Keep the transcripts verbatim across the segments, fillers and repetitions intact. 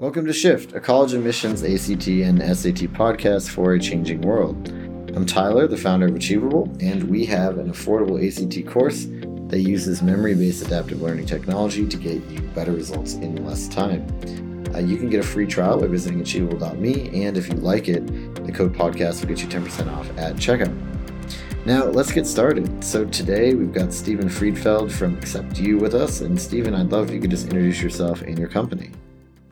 Welcome to Shift, a college admissions, A C T, and S A T podcast for a changing world. I'm Tyler, the founder of Achievable, and we have an affordable A C T course that uses memory-based adaptive learning technology to get you better results in less time. Uh, you can get a free trial by visiting achievable dot me, and if you like it, the code podcast will get you ten percent off at checkout. Now, let's get started. So today, we've got Stephen Friedfeld from AcceptU with us, and Stephen, I'd love if you could just introduce yourself and your company.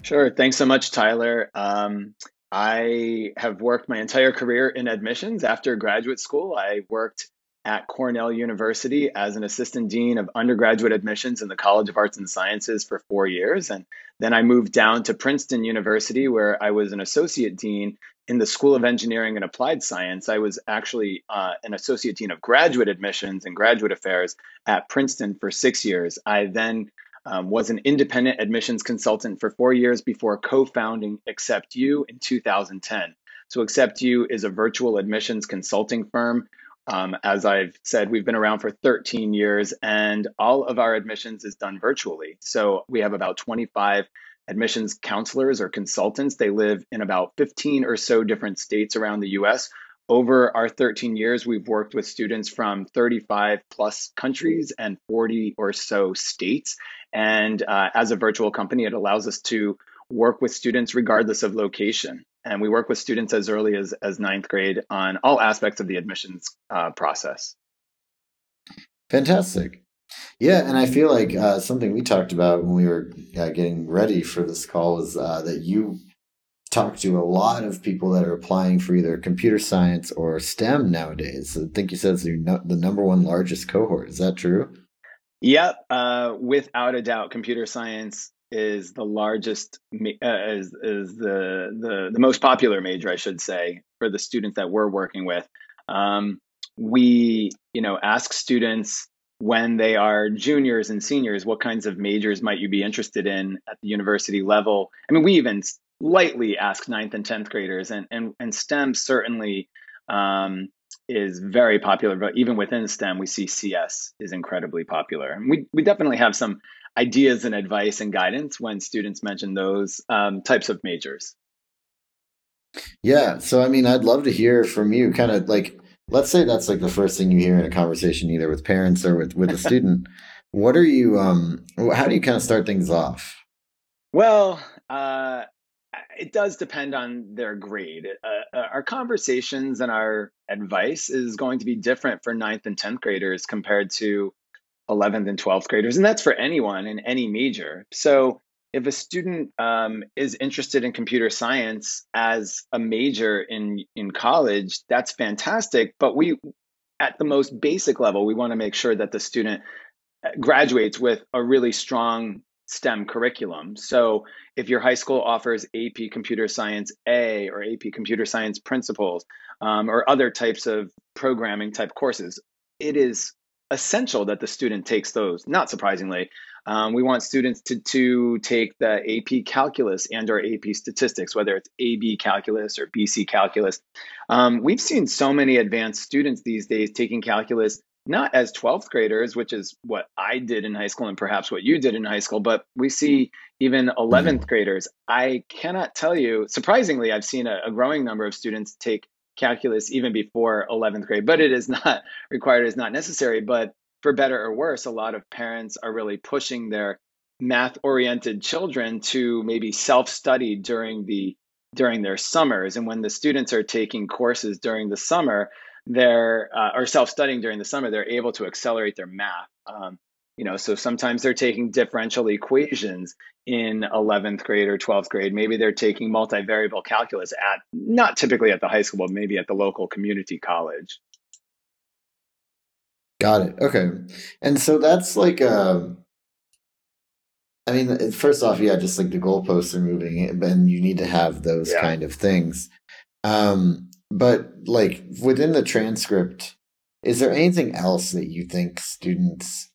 Sure. Thanks so much, Tyler. Um, I have worked my entire career in admissions. After graduate school, I worked at Cornell University as an assistant dean of undergraduate admissions in the College of Arts and Sciences for four years. And then I moved down to Princeton University, where I was an associate dean in the School of Engineering and Applied Science. I was actually uh, an associate dean of graduate admissions and graduate affairs at Princeton for six years. I then Um, was an independent admissions consultant for four years before co-founding AcceptU in two thousand ten. So AcceptU is a virtual admissions consulting firm. Um, as I've said, we've been around for thirteen years, and all of our admissions is done virtually. So we have about twenty-five admissions counselors or consultants. They live in about fifteen or so different states around the U S. Over our thirteen years, we've worked with students from thirty-five plus countries and forty or so states. And uh, as a virtual company, it allows us to work with students regardless of location. And we work with students as early as, as ninth grade on all aspects of the admissions uh, process. Fantastic. Yeah, and I feel like uh, something we talked about when we were uh, getting ready for this call is uh, that you talk to a lot of people that are applying for either computer science or STEM nowadays. I think you said it's the number one largest cohort. Is that true? Yep. Uh, without a doubt, computer science is the largest, uh, is, is the, the, the most popular major, I should say, for the students that we're working with. Um, we, you know, ask students when they are juniors and seniors, what kinds of majors might you be interested in at the university level? I mean, we even lightly ask ninth and tenth graders, and and, and STEM certainly um, is very popular, but even within STEM, we see C S is incredibly popular. And we, we definitely have some ideas and advice and guidance when students mention those um, types of majors. Yeah. So, I mean, I'd love to hear from you kind of like, let's say that's like the first thing you hear in a conversation, either with parents or with, with a student. What are you, um, how do you kind of start things off? Well, uh, it does depend on their grade. Uh, our conversations and our advice is going to be different for ninth and tenth graders compared to eleventh and twelfth graders. And that's for anyone in any major. So if a student um, is interested in computer science as a major in, in college, that's fantastic. But we, at the most basic level, we want to make sure that the student graduates with a really strong STEM curriculum. So if your high school offers A P Computer Science A or A P Computer Science Principles um, or other types of programming type courses, it is essential that the student takes those. Not surprisingly, um, we want students to, to take the A P Calculus and or A P Statistics, whether it's A B Calculus or B C Calculus. Um, we've seen so many advanced students these days taking calculus not as twelfth graders, which is what I did in high school and perhaps what you did in high school, but we see even eleventh graders. I cannot tell you, surprisingly, I've seen a, a growing number of students take calculus even before eleventh grade, but it is not required, it is not necessary. But for better or worse, a lot of parents are really pushing their math-oriented children to maybe self-study during the during their summers. And when the students are taking courses during the summer, they're uh, or self-studying during the summer, they're able to accelerate their math. Um, you know, so sometimes they're taking differential equations in eleventh grade or twelfth grade. Maybe they're taking multivariable calculus at not typically at the high school, but maybe at the local community college. Got it. Okay. And so that's like a, I mean, first off, yeah, just like the goalposts are moving, and you need to have those yeah. kind of things. Um, But like within the transcript, is there anything else that you think students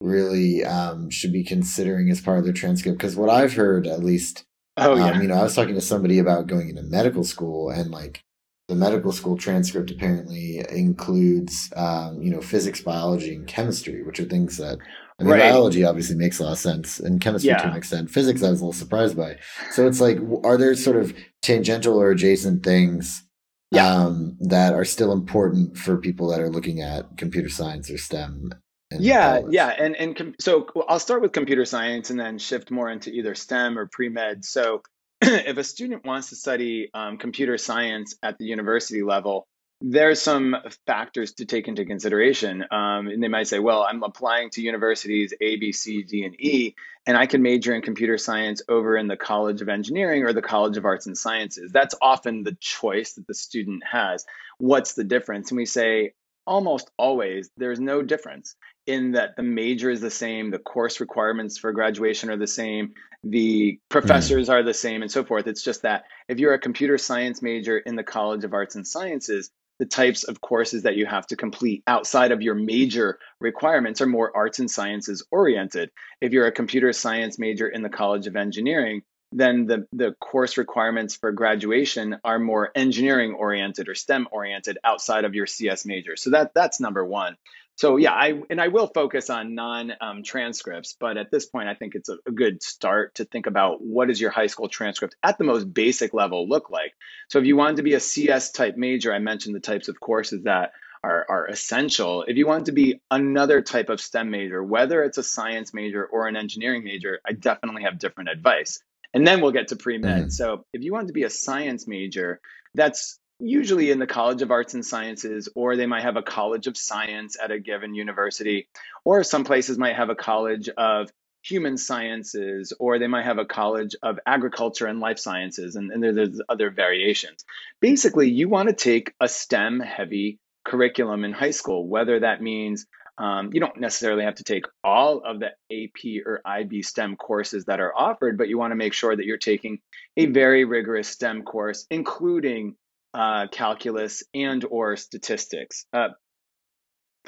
really um, should be considering as part of their transcript? Because what I've heard, at least, oh, yeah. um, you know, I was talking to somebody about going into medical school, and like the medical school transcript apparently includes, um, you know, physics, biology, and chemistry, which are things that I mean, right. biology obviously makes a lot of sense, and chemistry yeah. to an extent. Physics, I was a little surprised by. So it's like, are there sort of tangential or adjacent things yeah. um, that are still important for people that are looking at computer science or STEM? Yeah, college? yeah. And, and com- so I'll start with computer science and then shift more into either STEM or pre-med. So if a student wants to study um, computer science at the university level, there's some factors to take into consideration. Um, and they might say, well, I'm applying to universities A, B, C, D, and E, and I can major in computer science over in the College of Engineering or the College of Arts and Sciences. That's often the choice that the student has. What's the difference? And we say almost always there's no difference, in that the major is the same, the course requirements for graduation are the same, the professors mm-hmm. are the same, and so forth. It's just that if you're a computer science major in the College of Arts and Sciences, the types of courses that you have to complete outside of your major requirements are more arts and sciences oriented. If you're a computer science major in the College of Engineering, then the, the course requirements for graduation are more engineering oriented or STEM oriented outside of your C S major. So that that's number one. So yeah, I and I will focus on non um, transcripts, but at this point, I think it's a, a good start to think about what does your high school transcript at the most basic level look like. So if you wanted to be a C S type major, I mentioned the types of courses that are, are essential. If you want to be another type of STEM major, whether it's a science major or an engineering major, I definitely have different advice. And then we'll get to pre-med. Mm-hmm. So if you want to be a science major, that's usually in the College of Arts and Sciences, or they might have a College of Science at a given university, or some places might have a College of Human Sciences, or they might have a College of Agriculture and Life Sciences, and, and there, there's other variations. Basically, you want to take a STEM-heavy curriculum in high school, whether that means Um, you don't necessarily have to take all of the A P or I B STEM courses that are offered, but you want to make sure that you're taking a very rigorous STEM course, including uh, calculus and or statistics. Uh,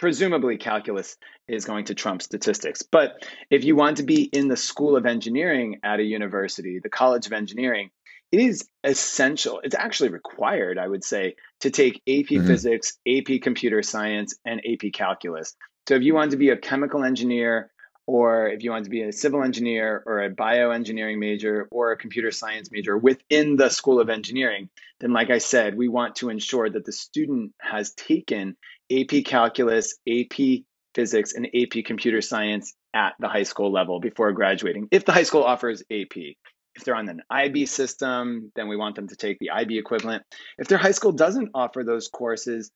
presumably, calculus is going to trump statistics. But if you want to be in the School of Engineering at a university, the College of Engineering, it is essential, it's actually required, I would say, to take A P mm-hmm. physics, A P computer science, and A P calculus. So if you want to be a chemical engineer, or if you want to be a civil engineer or a bioengineering major or a computer science major within the School of Engineering, then like I said, we want to ensure that the student has taken A P calculus, A P physics, and A P computer science at the high school level before graduating, if the high school offers A P. If they're on an I B system, then we want them to take the I B equivalent. If their high school doesn't offer those courses,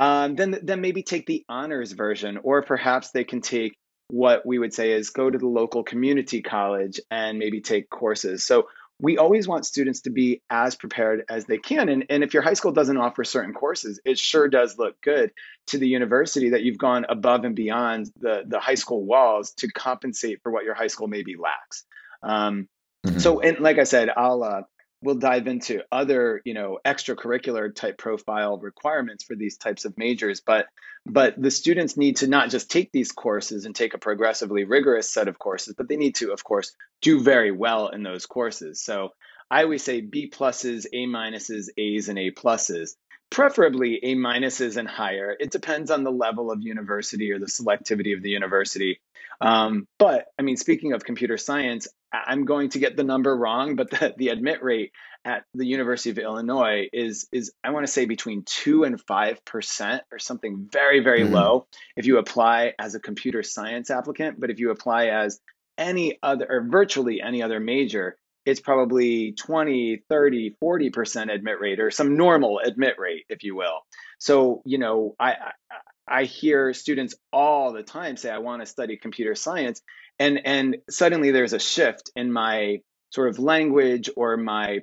Um, then, then maybe take the honors version, or perhaps they can take what we would say is go to the local community college and maybe take courses. So we always want students to be as prepared as they can. And, and if your high school doesn't offer certain courses, it sure does look good to the university that you've gone above and beyond the, the high school walls to compensate for what your high school maybe lacks. Um, mm-hmm. So, and like I said, I'll... Uh, We'll dive into other, you know, extracurricular type profile requirements for these types of majors, but but the students need to not just take these courses and take a progressively rigorous set of courses, but they need to, of course, do very well in those courses. So I always say B pluses, A minuses, A's, and A pluses, preferably A minuses and higher. It depends on the level of university or the selectivity of the university. Um, but I mean, speaking of computer science, I'm going to get the number wrong, but the, the admit rate at the University of Illinois is, is I want to say, between two and five percent, or something very, very mm-hmm. low if you apply as a computer science applicant. But if you apply as any other, or virtually any other major, it's probably twenty, thirty, forty percent admit rate, or some normal admit rate, if you will. So, you know, I, I, I hear students all the time say, I want to study computer science. And and suddenly there's a shift in my sort of language or my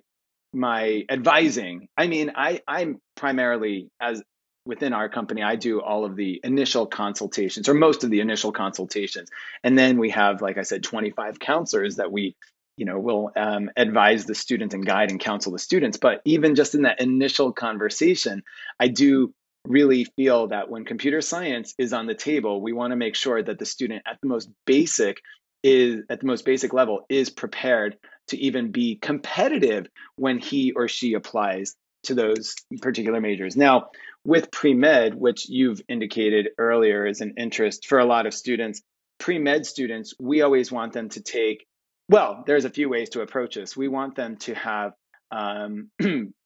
my advising. I mean, I, I'm primarily, as within our company, I do all of the initial consultations, or most of the initial consultations. And then we have, like I said, twenty-five counselors that we, you know, will um, advise the student and guide and counsel the students. But even just in that initial conversation, I do really feel that when computer science is on the table, we want to make sure that the student at the most basic is at the most basic level is prepared to even be competitive when he or she applies to those particular majors. Now, with pre-med, which you've indicated earlier is an interest for a lot of students, pre-med students, we always want them to take, well, there's a few ways to approach this. We want them to have um,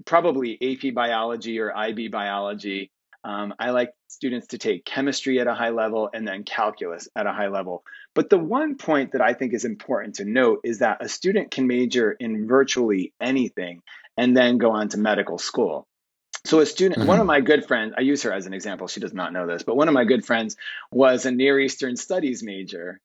probably A P biology or I B biology. Um, I like students to take chemistry at a high level and then calculus at a high level. But the one point that I think is important to note is that a student can major in virtually anything and then go on to medical school. So a student, mm-hmm. one of my good friends, I use her as an example, she does not know this, but one of my good friends was a Near Eastern Studies major.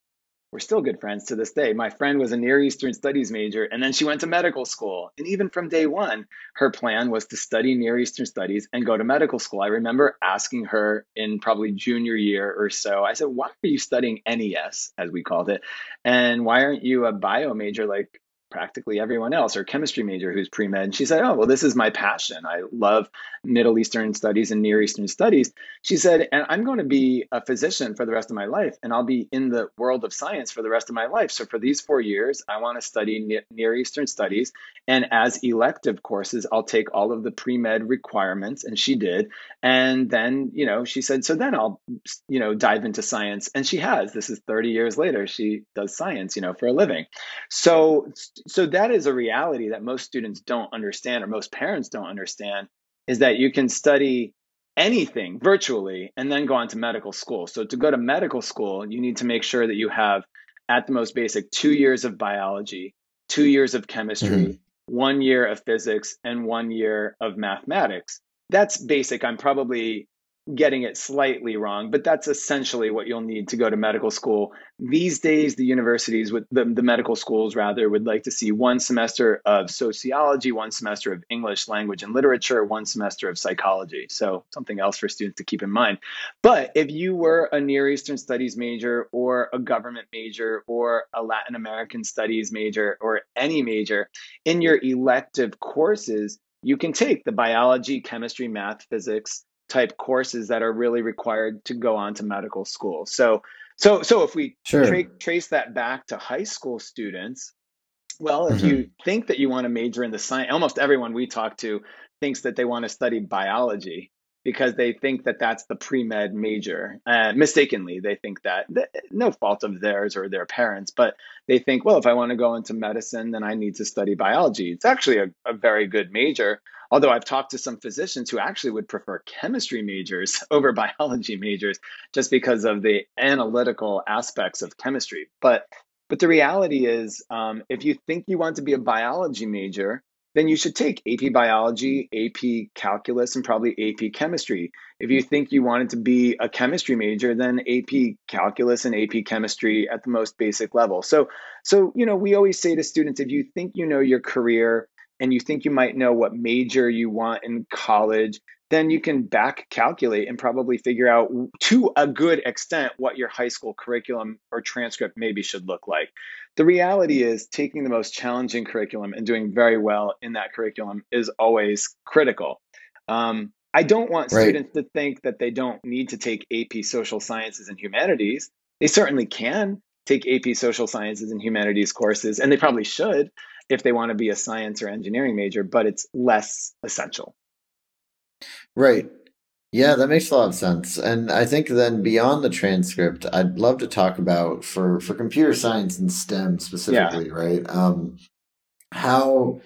We're still good friends to this day. My friend was a Near Eastern Studies major, and then she went to medical school. And even from day one, her plan was to study Near Eastern Studies and go to medical school. I remember asking her in probably junior year or so, I said, why are you studying N E S, as we called it? And why aren't you a bio major like practically everyone else, or chemistry major who's pre-med? And she said, oh, well, this is my passion. I love Middle Eastern Studies and Near Eastern Studies. She said, and I'm going to be a physician for the rest of my life, and I'll be in the world of science for the rest of my life. So for these four years, I want to study Near Eastern Studies. And as elective courses, I'll take all of the pre-med requirements. And she did. And then, you know, she said, so then I'll, you know, dive into science. And she has. This is thirty years later. She does science, you know, for a living. So So that is a reality that most students don't understand, or most parents don't understand, is that you can study anything virtually and then go on to medical school. So to go to medical school, you need to make sure that you have, at the most basic, two years of biology, two years of chemistry, mm-hmm. one year of physics, and one year of mathematics. That's basic. I'm probably getting it slightly wrong, but that's essentially what you'll need to go to medical school. These days, the universities, with the, the medical schools rather, would like to see one semester of sociology, one semester of English language and literature, one semester of psychology. So something else for students to keep in mind. But if you were a Near Eastern Studies major or a government major or a Latin American Studies major or any major, in your elective courses, you can take the biology, chemistry, math, physics type courses that are really required to go on to medical school. So, so, so if we sure. tra- trace that back to high school students, well, if mm-hmm. you think that you want to major in the science, almost everyone we talk to thinks that they want to study biology because they think that that's the pre-med major. Uh, mistakenly, they think that, th- no fault of theirs or their parents, but they think, well, if I want to go into medicine, then I need to study biology. It's actually a, a very good major. Although I've talked to some physicians who actually would prefer chemistry majors over biology majors just because of the analytical aspects of chemistry. But but the reality is, um, if you think you want to be a biology major, then you should take A P biology, A P calculus, and probably A P chemistry. If you think you wanted to be a chemistry major, then A P calculus and A P chemistry at the most basic level. So, so you know, we always say to students, if you think you know your career, and you think you might know what major you want in college, then you can back calculate and probably figure out to a good extent what your high school curriculum or transcript maybe should look like. The reality is taking the most challenging curriculum and doing very well in that curriculum is always critical. Um, I don't want right. students to think that they don't need to take A P social sciences and humanities. They certainly can take A P social sciences and humanities courses, and they probably should, if they want to be a science or engineering major, but it's less essential. Right. Yeah, that makes a lot of sense. And I think then beyond the transcript, I'd love to talk about for, for computer science and STEM specifically, yeah. right? Um, how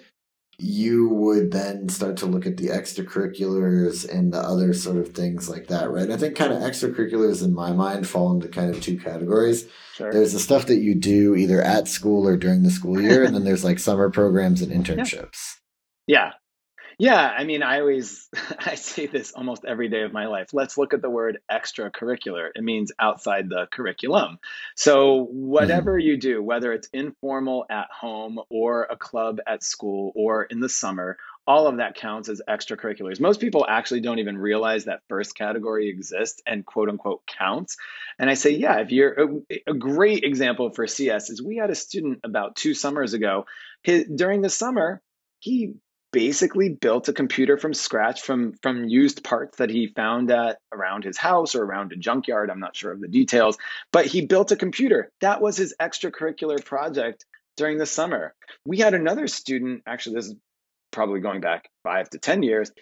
you would then start to look at the extracurriculars and the other sort of things like that, right? I think kind of extracurriculars in my mind fall into kind of two categories. Sure. There's the stuff that you do either at school or during the school year, and then there's like summer programs and internships. Yeah. Yeah. I mean, I always, I say this almost every day of my life. Let's look at the word extracurricular. It means outside the curriculum. So whatever mm-hmm. you do, whether it's informal at home or a club at school or in the summer, all of that counts as extracurriculars. Most people actually don't even realize that first category exists and quote unquote counts. And I say, yeah, if you're a, a great example for C S is we had a student about two summers ago. His, during the summer, he basically built a computer from scratch from, from used parts that he found at around his house or around a junkyard. I'm not sure of the details, but he built a computer. That was his extracurricular project during the summer. We had another student, actually, this is probably going back five to ten years.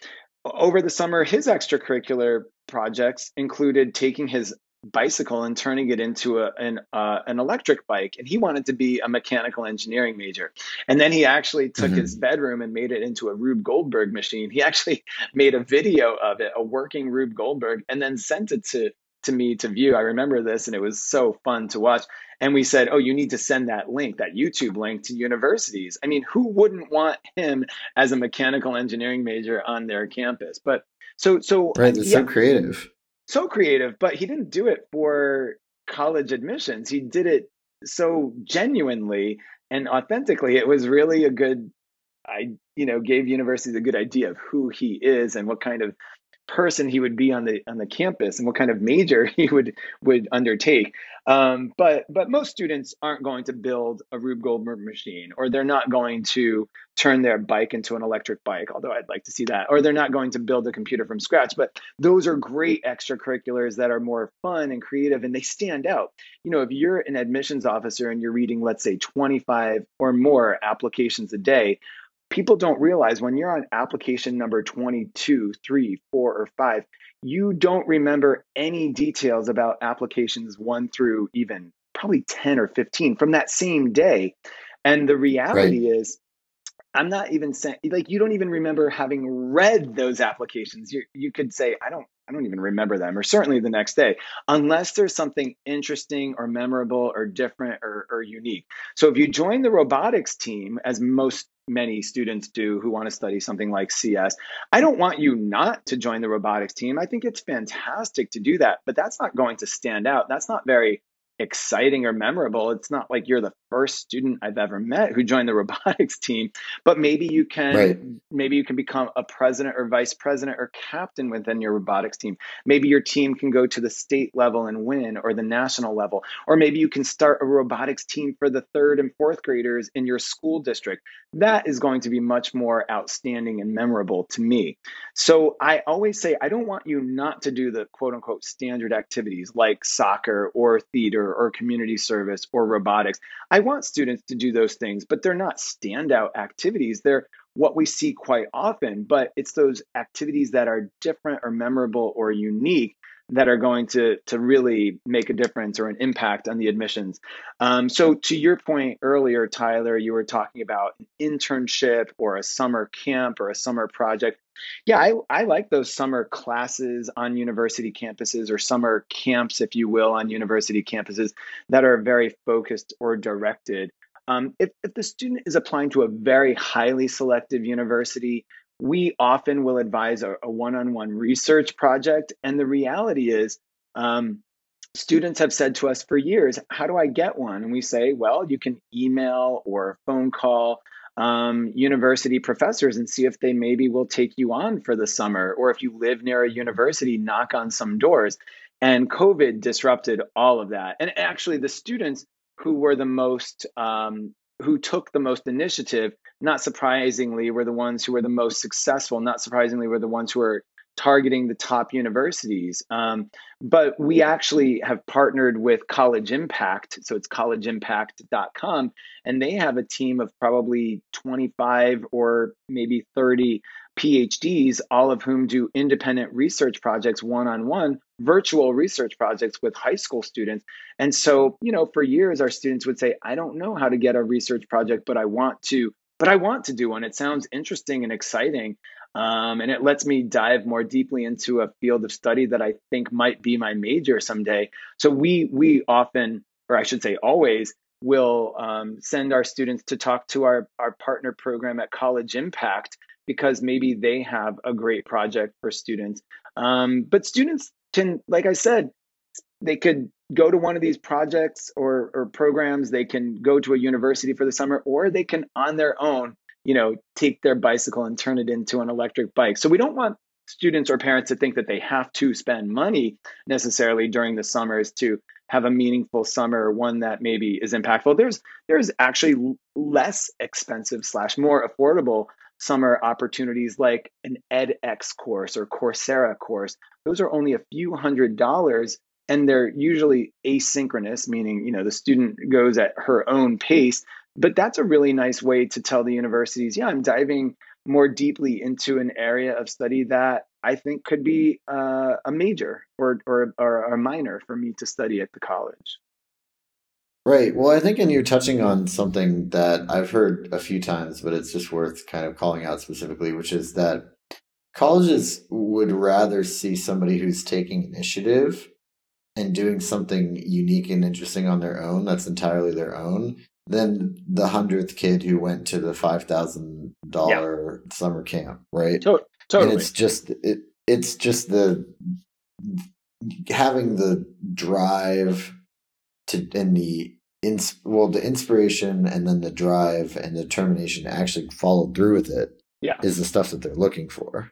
Over the summer, his extracurricular projects included taking his bicycle and turning it into a, an, uh, an electric bike. And he wanted to be a mechanical engineering major. And then he actually took mm-hmm. his bedroom and made it into a Rube Goldberg machine. He actually made a video of it, a working Rube Goldberg, and then sent it to, to me to view. I remember this, and it was so fun to watch. And we said, oh, you need to send that link, that YouTube link, to universities. I mean, who wouldn't want him as a mechanical engineering major on their campus? But so, so, right, that's yeah, so creative. So creative, but he didn't do it for college admissions. He did it so genuinely and authentically. It was really a good, I, you know, gave universities a good idea of who he is and what kind of person he would be on the on the campus and what kind of major he would would undertake. Um, but but most students aren't going to build a Rube Goldberg machine, or they're not going to turn their bike into an electric bike, although I'd like to see that, or they're not going to build a computer from scratch. But those are great extracurriculars that are more fun and creative, and they stand out. You know, if you're an admissions officer and you're reading, let's say, twenty-five or more applications a day, people don't realize when you're on application number twenty-two, three, four, or five, you don't remember any details about applications one through even probably ten or fifteen from that same day. And the reality right. is, I'm not even saying, like, you don't even remember having read those applications. You, you could say, I don't, I don't even remember them, or certainly the next day, unless there's something interesting or memorable or different or, or unique. So if you join the robotics team, as most many students do who want to study something like C S, I don't want you not to join the robotics team. I think it's fantastic to do that, but that's not going to stand out. That's not very exciting or memorable. It's not like you're the first student I've ever met who joined the robotics team, but maybe you can right. maybe you can become a president or vice president or captain within your robotics team. Maybe your team can go to the state level and win, or the national level, or maybe you can start a robotics team for the third and fourth graders in your school district. That is going to be much more outstanding and memorable to me. So I always say, I don't want you not to do the quote unquote standard activities like soccer or theater or community service or robotics. I want students to do those things, but they're not standout activities. They're what we see quite often, but it's those activities that are different or memorable or unique that are going to, to really make a difference or an impact on the admissions. Um, so to your point earlier, Tyler, you were talking about an internship or a summer camp or a summer project. Yeah, I, I like those summer classes on university campuses, or summer camps, if you will, on university campuses that are very focused or directed. Um, if, if the student is applying to a very highly selective university, we often will advise a, a one-on-one research project. And the reality is, um, students have said to us for years, how do I get one? And we say, well, you can email or phone call Um, university professors and see if they maybe will take you on for the summer. Or if you live near a university, knock on some doors. And COVID disrupted all of that. And actually, the students who were the most, um, who took the most initiative, not surprisingly, were the ones who were the most successful. Not surprisingly, were the ones who were targeting the top universities. Um, but we actually have partnered with College Impact. So it's college impact dot com. And they have a team of probably twenty-five or maybe thirty PhDs, all of whom do independent research projects, one-on-one virtual research projects with high school students. And so, you know, for years, our students would say, I don't know how to get a research project, but I want to, but I want to do one. It sounds interesting and exciting. Um, and it lets me dive more deeply into a field of study that I think might be my major someday. So we we often, or I should say always, will um, send our students to talk to our, our partner program at College Impact, because maybe they have a great project for students. Um, but students can, like I said, they could go to one of these projects or, or programs, they can go to a university for the summer, or they can on their own, you know, take their bicycle and turn it into an electric bike. So we don't want students or parents to think that they have to spend money necessarily during the summers to have a meaningful summer, or one that maybe is impactful. There's there's actually less expensive slash more affordable summer opportunities like an edX course or Coursera course. Those are only a few hundred dollars, and they're usually asynchronous, meaning, you know, the student goes at her own pace. But that's a really nice way to tell the universities, yeah, I'm diving more deeply into an area of study that I think could be uh, a major or, or, or a minor for me to study at the college. Right. Well, I think, and you're touching on something that I've heard a few times, but it's just worth kind of calling out specifically, which is that colleges would rather see somebody who's taking initiative and doing something unique and interesting on their own, that's entirely their own, than the hundredth kid who went to the five thousand dollars yeah. summer camp, right? To- totally. And it's just, it, it's just the having the drive to and the ins well the inspiration and then the drive and the determination to actually follow through with it. Yeah. Is the stuff that they're looking for.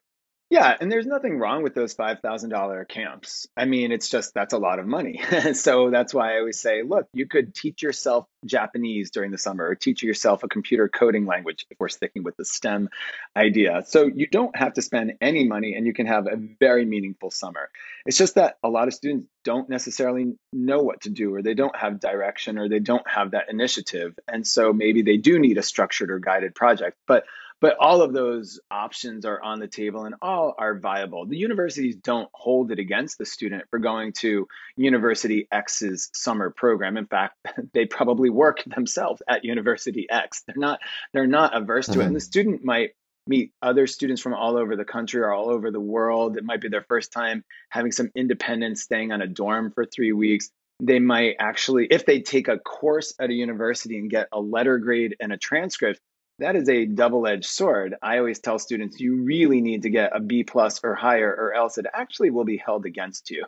Yeah. And there's nothing wrong with those five thousand dollars camps. I mean, it's just, that's a lot of money. So that's why I always say, look, you could teach yourself Japanese during the summer or teach yourself a computer coding language if we're sticking with the STEM idea. So you don't have to spend any money and you can have a very meaningful summer. It's just that a lot of students don't necessarily know what to do, or they don't have direction, or they don't have that initiative. And so maybe they do need a structured or guided project, but But all of those options are on the table and all are viable. The universities don't hold it against the student for going to University X's summer program. In fact, they probably work themselves at University X. They're not, they're not averse mm-hmm. to it. And the student might meet other students from all over the country or all over the world. It might be their first time having some independence, staying on a dorm for three weeks. They might actually, if they take a course at a university and get a letter grade and a transcript, that is a double-edged sword. I always tell students, you really need to get a B plus or higher, or else it actually will be held against you.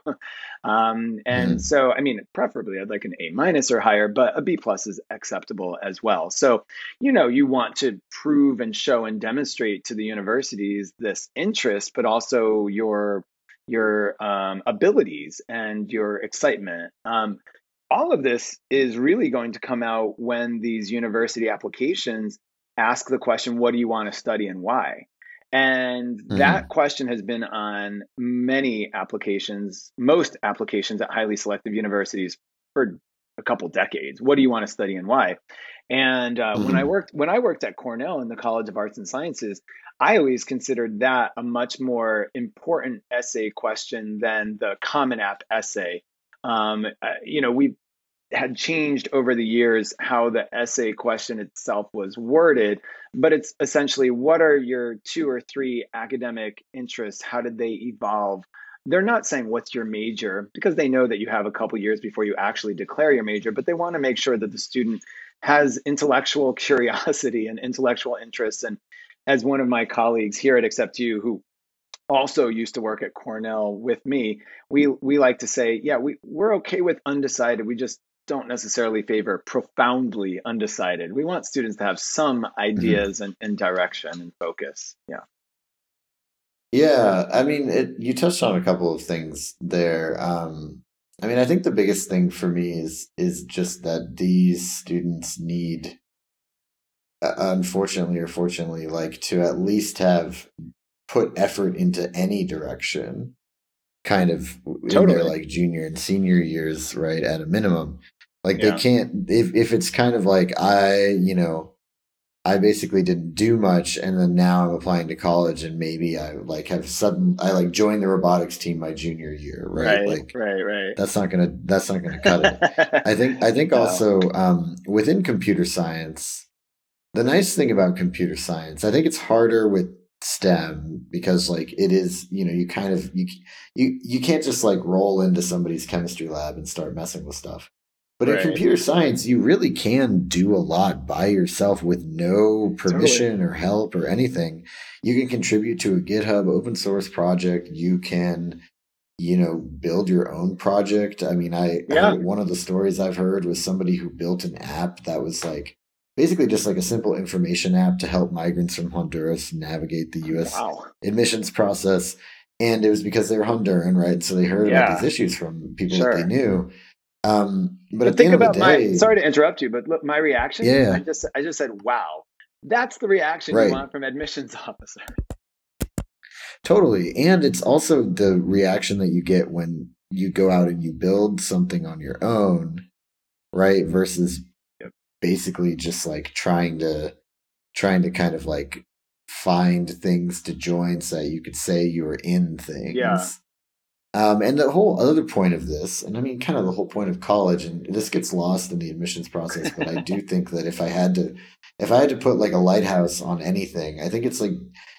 um, and mm-hmm. so, I mean, preferably I'd like an A minus or higher, but a B plus is acceptable as well. So, you know, you want to prove and show and demonstrate to the universities this interest, but also your your um, abilities and your excitement. Um, all of this is really going to come out when these university applications ask the question, what do you want to study and why? And mm-hmm. that question has been on many applications, most applications at highly selective universities for a couple decades. What do you want to study and why? And uh, mm-hmm. when I worked when I worked at Cornell in the College of Arts and Sciences, I always considered that a much more important essay question than the Common App essay. Um, uh, you know, we had changed over the years how the essay question itself was worded, but it's essentially, what are your two or three academic interests? How did they evolve? They're not saying what's your major, because they know that you have a couple years before you actually declare your major, but they want to make sure that the student has intellectual curiosity and intellectual interests. And as one of my colleagues here at AcceptU, who also used to work at Cornell with me, we we like to say, yeah, we, we're okay with undecided. We just don't necessarily favor profoundly undecided. We want students to have some ideas mm-hmm. and, and direction and focus. Yeah. Yeah. I mean, it, you touched on a couple of things there. Um, I mean, I think the biggest thing for me is, is just that these students need, uh, unfortunately or fortunately, like to at least have put effort into any direction kind of totally. in their like junior and senior years, right? At a minimum. Like yeah. they can't, if, if it's kind of like, I, you know, I basically didn't do much. And then now I'm applying to college and maybe I like have sudden, I like joined the robotics team my junior year. Right. Right. Like, right, right. That's not going to, that's not going to cut it. I think, I think no. also um, within computer science, the nice thing about computer science, I think it's harder with STEM because like it is, you know, you kind of, you, you, you can't just like roll into somebody's chemistry lab and start messing with stuff. But right. in computer science, you really can do a lot by yourself with no permission totally. or help or anything. You can contribute to a GitHub open source project. You can, you know, build your own project. I mean, I, yeah. I one of the stories I've heard was somebody who built an app that was like, basically just like a simple information app to help migrants from Honduras navigate the U S wow. admissions process. And it was because they were Honduran, right? So they heard yeah. about these issues from people sure. that they knew. Um, but, but at think the end about of the day, my, sorry to interrupt you, but look, my reaction, yeah. I just, I just said, wow, that's the reaction right. you want from admissions officer. Totally. And it's also the reaction that you get when you go out and you build something on your own, right? Versus basically just like trying to trying to kind of like find things to join so you could say you were in things. Yeah. Um, and the whole other point of this, and I mean, kind of the whole point of college, and this gets lost in the admissions process, but I do think that if I had to, if I had to put like a lighthouse on anything, I think it's like,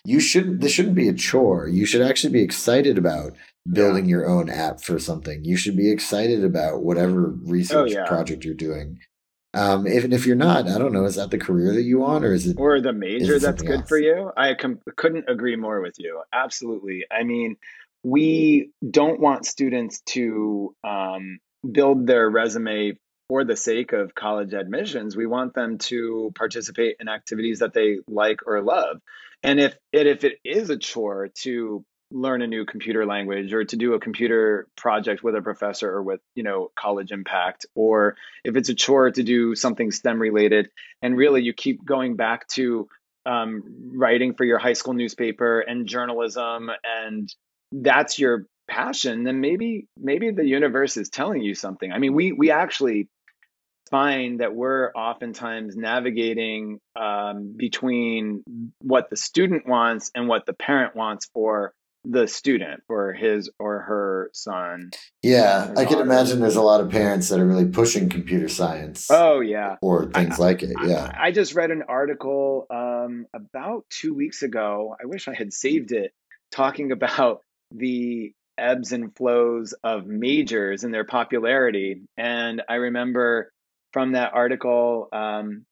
you shouldn't, this shouldn't be a chore. You should actually be excited about building yeah. your own app for something. You should be excited about whatever research oh, yeah. project you're doing. Um, if, and if you're not, I don't know, is that the career that you want, or is it, or the major that's good else? For you? I com- couldn't agree more with you. Absolutely. I mean, we don't want students to um, build their resume for the sake of college admissions. We want them to participate in activities that they like or love. And if it, if it is a chore to learn a new computer language or to do a computer project with a professor or with, you know, College Impact, or if it's a chore to do something STEM related, and really you keep going back to um, writing for your high school newspaper and journalism, and that's your passion, then maybe maybe the universe is telling you something. I mean, we we actually find that we're oftentimes navigating um, between what the student wants and what the parent wants for the student, for his or her son. Yeah, I can imagine there's a lot of parents that are really pushing computer science. Oh, yeah. Or things I, like it, I, yeah. I just read an article um, about two weeks ago. I wish I had saved it, talking about the ebbs and flows of majors and their popularity. And I remember from that article, um,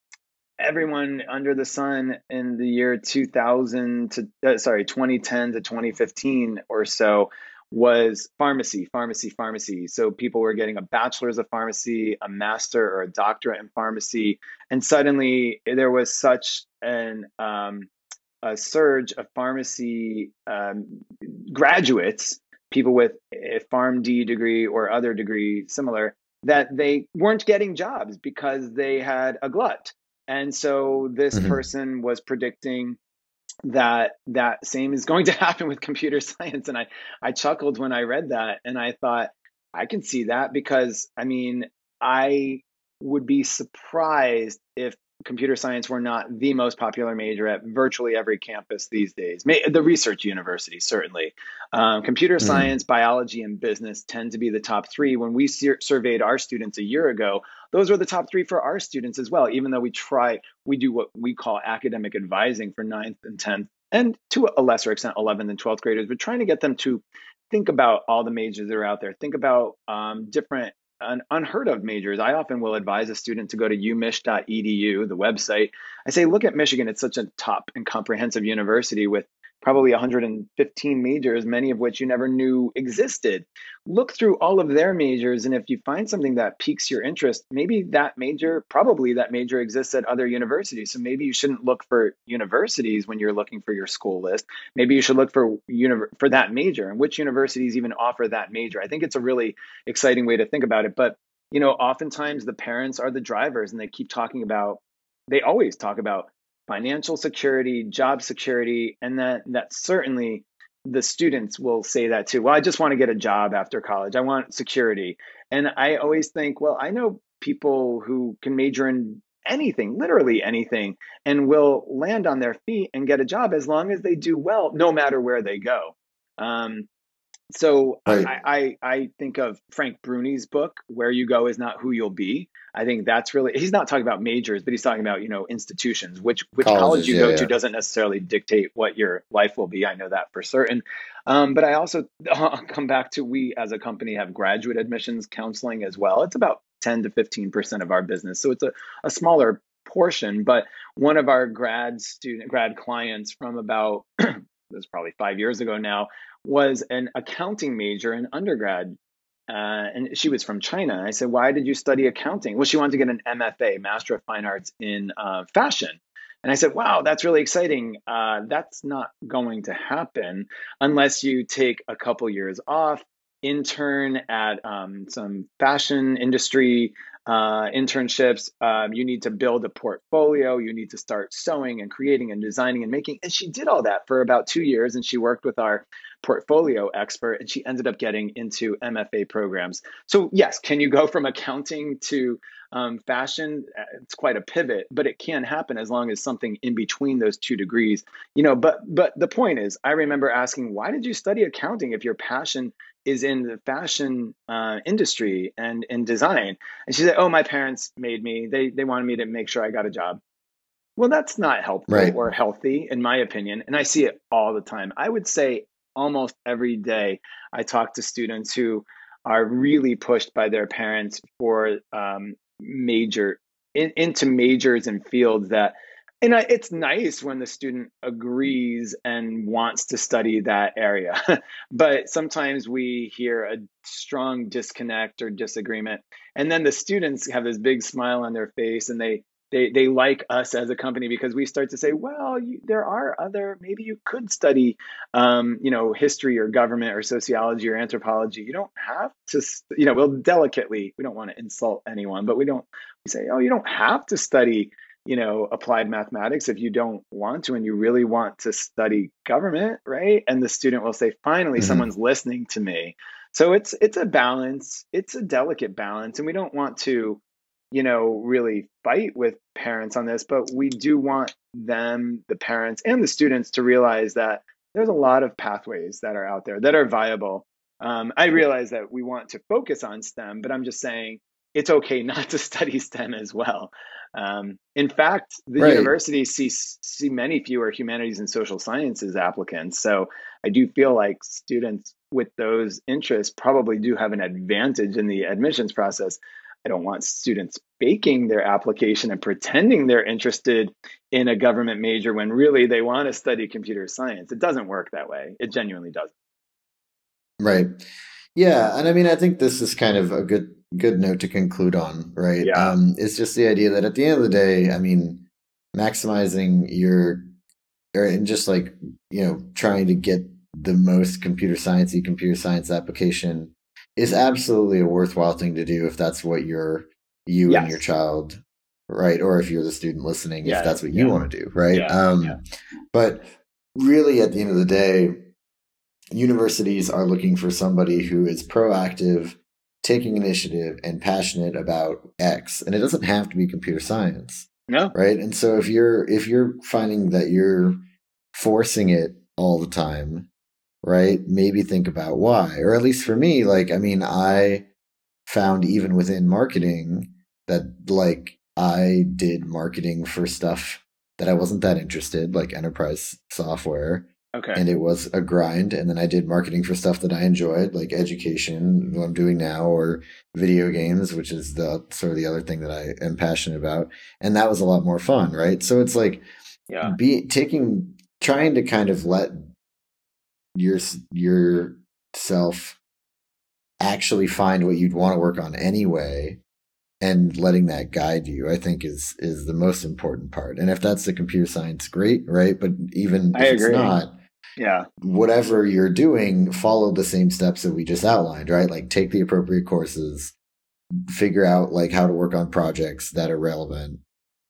everyone under the sun in the year two thousand to uh, sorry, twenty ten to twenty fifteen or so was pharmacy, pharmacy, pharmacy. So people were getting a bachelor's of pharmacy, a master or a doctorate in pharmacy. And suddenly there was such an um, a surge of pharmacy um, graduates, people with a PharmD degree or other degree similar, that they weren't getting jobs because they had a glut. And so this mm-hmm. person was predicting that that same is going to happen with computer science. And I, I chuckled when I read that, and I thought, I can see that, because I mean, I would be surprised if computer science were not the most popular major at virtually every campus these days. May, the research university, certainly. Um, computer mm-hmm. science, biology, and business tend to be the top three. When we sur- surveyed our students a year ago, those were the top three for our students as well, even though we try, we do what we call academic advising for ninth and tenth, and to a lesser extent, eleventh and twelfth graders. We're trying to get them to think about all the majors that are out there, think about um, different An unheard of majors. I often will advise a student to go to u mich dot e d u, the website. I say, look at Michigan. It's such a top and comprehensive university with probably one hundred fifteen majors, many of which you never knew existed. Look through all of their majors, and if you find something that piques your interest, maybe that major, probably that major exists at other universities. So maybe you shouldn't look for universities when you're looking for your school list. Maybe you should look for uni- for that major, and which universities even offer that major. I think it's a really exciting way to think about it. But, you know, oftentimes the parents are the drivers, and they keep talking about, they always talk about financial security, job security, and that that certainly the students will say that too. Well, I just want to get a job after college. I want security. And I always think, well, I know people who can major in anything, literally anything, and will land on their feet and get a job as long as they do well, no matter where they go. Um, So right. I, I I think of Frank Bruni's book, Where You Go Is Not Who You'll Be. I think that's really, he's not talking about majors, but he's talking about, you know, institutions, which which Colleges, college you yeah, go yeah. to doesn't necessarily dictate what your life will be. I know that for certain. Um, but I also uh, come back to, we as a company have graduate admissions counseling as well. It's about ten to fifteen percent of our business. So it's a, a smaller portion, but one of our grad student, grad clients from about, it was probably five years ago now, was an accounting major in undergrad. Uh, and she was from China. I said, why did you study accounting? Well, she wanted to get an M F A, Master of Fine Arts in uh, Fashion. And I said, wow, that's really exciting. Uh, that's not going to happen unless you take a couple years off, intern at um, some fashion industry uh, internships. Um, you need to build a portfolio. You need to start sewing and creating and designing and making. And she did all that for about two years. And she worked with our portfolio expert, and she ended up getting into M F A programs. So yes, can you go from accounting to um, fashion, it's quite a pivot, but it can happen as long as something in between those two degrees, you know, but, but the point is, I remember asking, why did you study accounting if your passion is in the fashion uh, industry and in design? And she said, oh, my parents made me, they, they wanted me to make sure I got a job. Well, that's not helpful right. or healthy, in my opinion. And I see it all the time. I would say almost every day I talk to students who are really pushed by their parents for um, major in, into majors and fields that, and I, it's nice when the student agrees and wants to study that area. But sometimes we hear a strong disconnect or disagreement. And then the students have this big smile on their face and they They they like us as a company because we start to say, well, you, there are other, maybe you could study, um, you know, history or government or sociology or anthropology. You don't have to, you know, well, delicately, we don't want to insult anyone, but we don't we say, oh, you don't have to study, you know, applied mathematics if you don't want to and you really want to study government, right? And the student will say, finally, mm-hmm. someone's listening to me. So it's it's a balance. It's a delicate balance, and we don't want to, you know, really fight with parents on this, but we do want them, the parents and the students, to realize that there's a lot of pathways that are out there that are viable. Um, I realize that we want to focus on STEM, but I'm just saying it's okay not to study STEM as well. Um, in fact, the right. universities see, see many fewer humanities and social sciences applicants. So I do feel like students with those interests probably do have an advantage in the admissions process. I don't want students faking their application and pretending they're interested in a government major when really they want to study computer science. It doesn't work that way. It genuinely doesn't. Right. Yeah. And I mean, I think this is kind of a good, good note to conclude on, right? Yeah. Um, it's just the idea that at the end of the day, I mean, maximizing your, or and just like, you know, trying to get the most computer science-y computer science application is absolutely a worthwhile thing to do if that's what you're, you yes. and your child, right? Or if you're the student listening, yeah, if that's what yeah. you want to do, right? Yeah, um, yeah. But really, at the end of the day, universities are looking for somebody who is proactive, taking initiative, and passionate about X. And it doesn't have to be computer science, no, right? And so if you're if you're finding that you're forcing it all the time, right? Maybe think about why, or at least for me, like, I mean, I found even within marketing that like I did marketing for stuff that I wasn't that interested, like enterprise software. Okay. And it was a grind. And then I did marketing for stuff that I enjoyed, like education, what I'm doing now, or video games, which is the sort of the other thing that I am passionate about. And that was a lot more fun, right? So it's like yeah. be taking, trying to kind of let your yourself actually find what you'd want to work on anyway and letting that guide you, I think is is the most important part. And if that's the computer science, great, right? But even I if agree. It's not, yeah, whatever you're doing, follow the same steps that we just outlined, right? Like take the appropriate courses, figure out like how to work on projects that are relevant,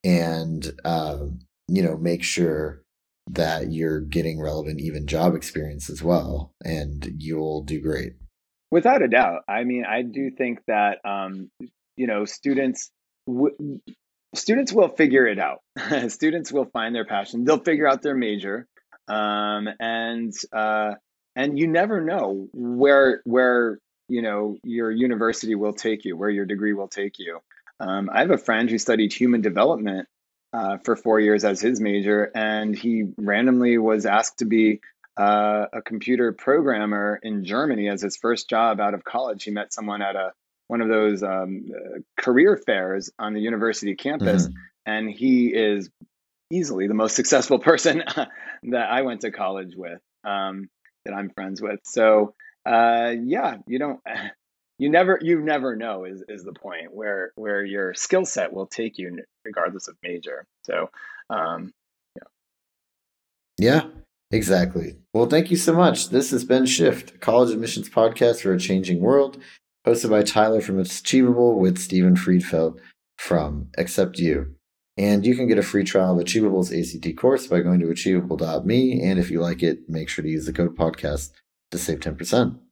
and um, you know, make sure that you're getting relevant even job experience as well, and you'll do great. Without a doubt. I mean, I do think that, um, you know, students, w- students will figure it out. Students will find their passion. They'll figure out their major. Um, and, uh, and you never know where, where, you know, your university will take you, where your degree will take you. Um, I have a friend who studied human development Uh, for four years as his major, and he randomly was asked to be uh, a computer programmer in Germany as his first job out of college. He met someone at a one of those um, uh, career fairs on the university campus, mm-hmm. and he is easily the most successful person that I went to college with, um, that I'm friends with. So uh, yeah, you don't. You never, you never know is, is the point where, where your skill set will take you regardless of major. So, um, yeah. Yeah, exactly. Well, thank you so much. This has been Shift, a college admissions podcast for a changing world, hosted by Tyler from Achievable with Stephen Friedfeld from AcceptU. And you can get a free trial of Achievable's A C T course by going to achievable dot me. And if you like it, make sure to use the code podcast to save ten percent.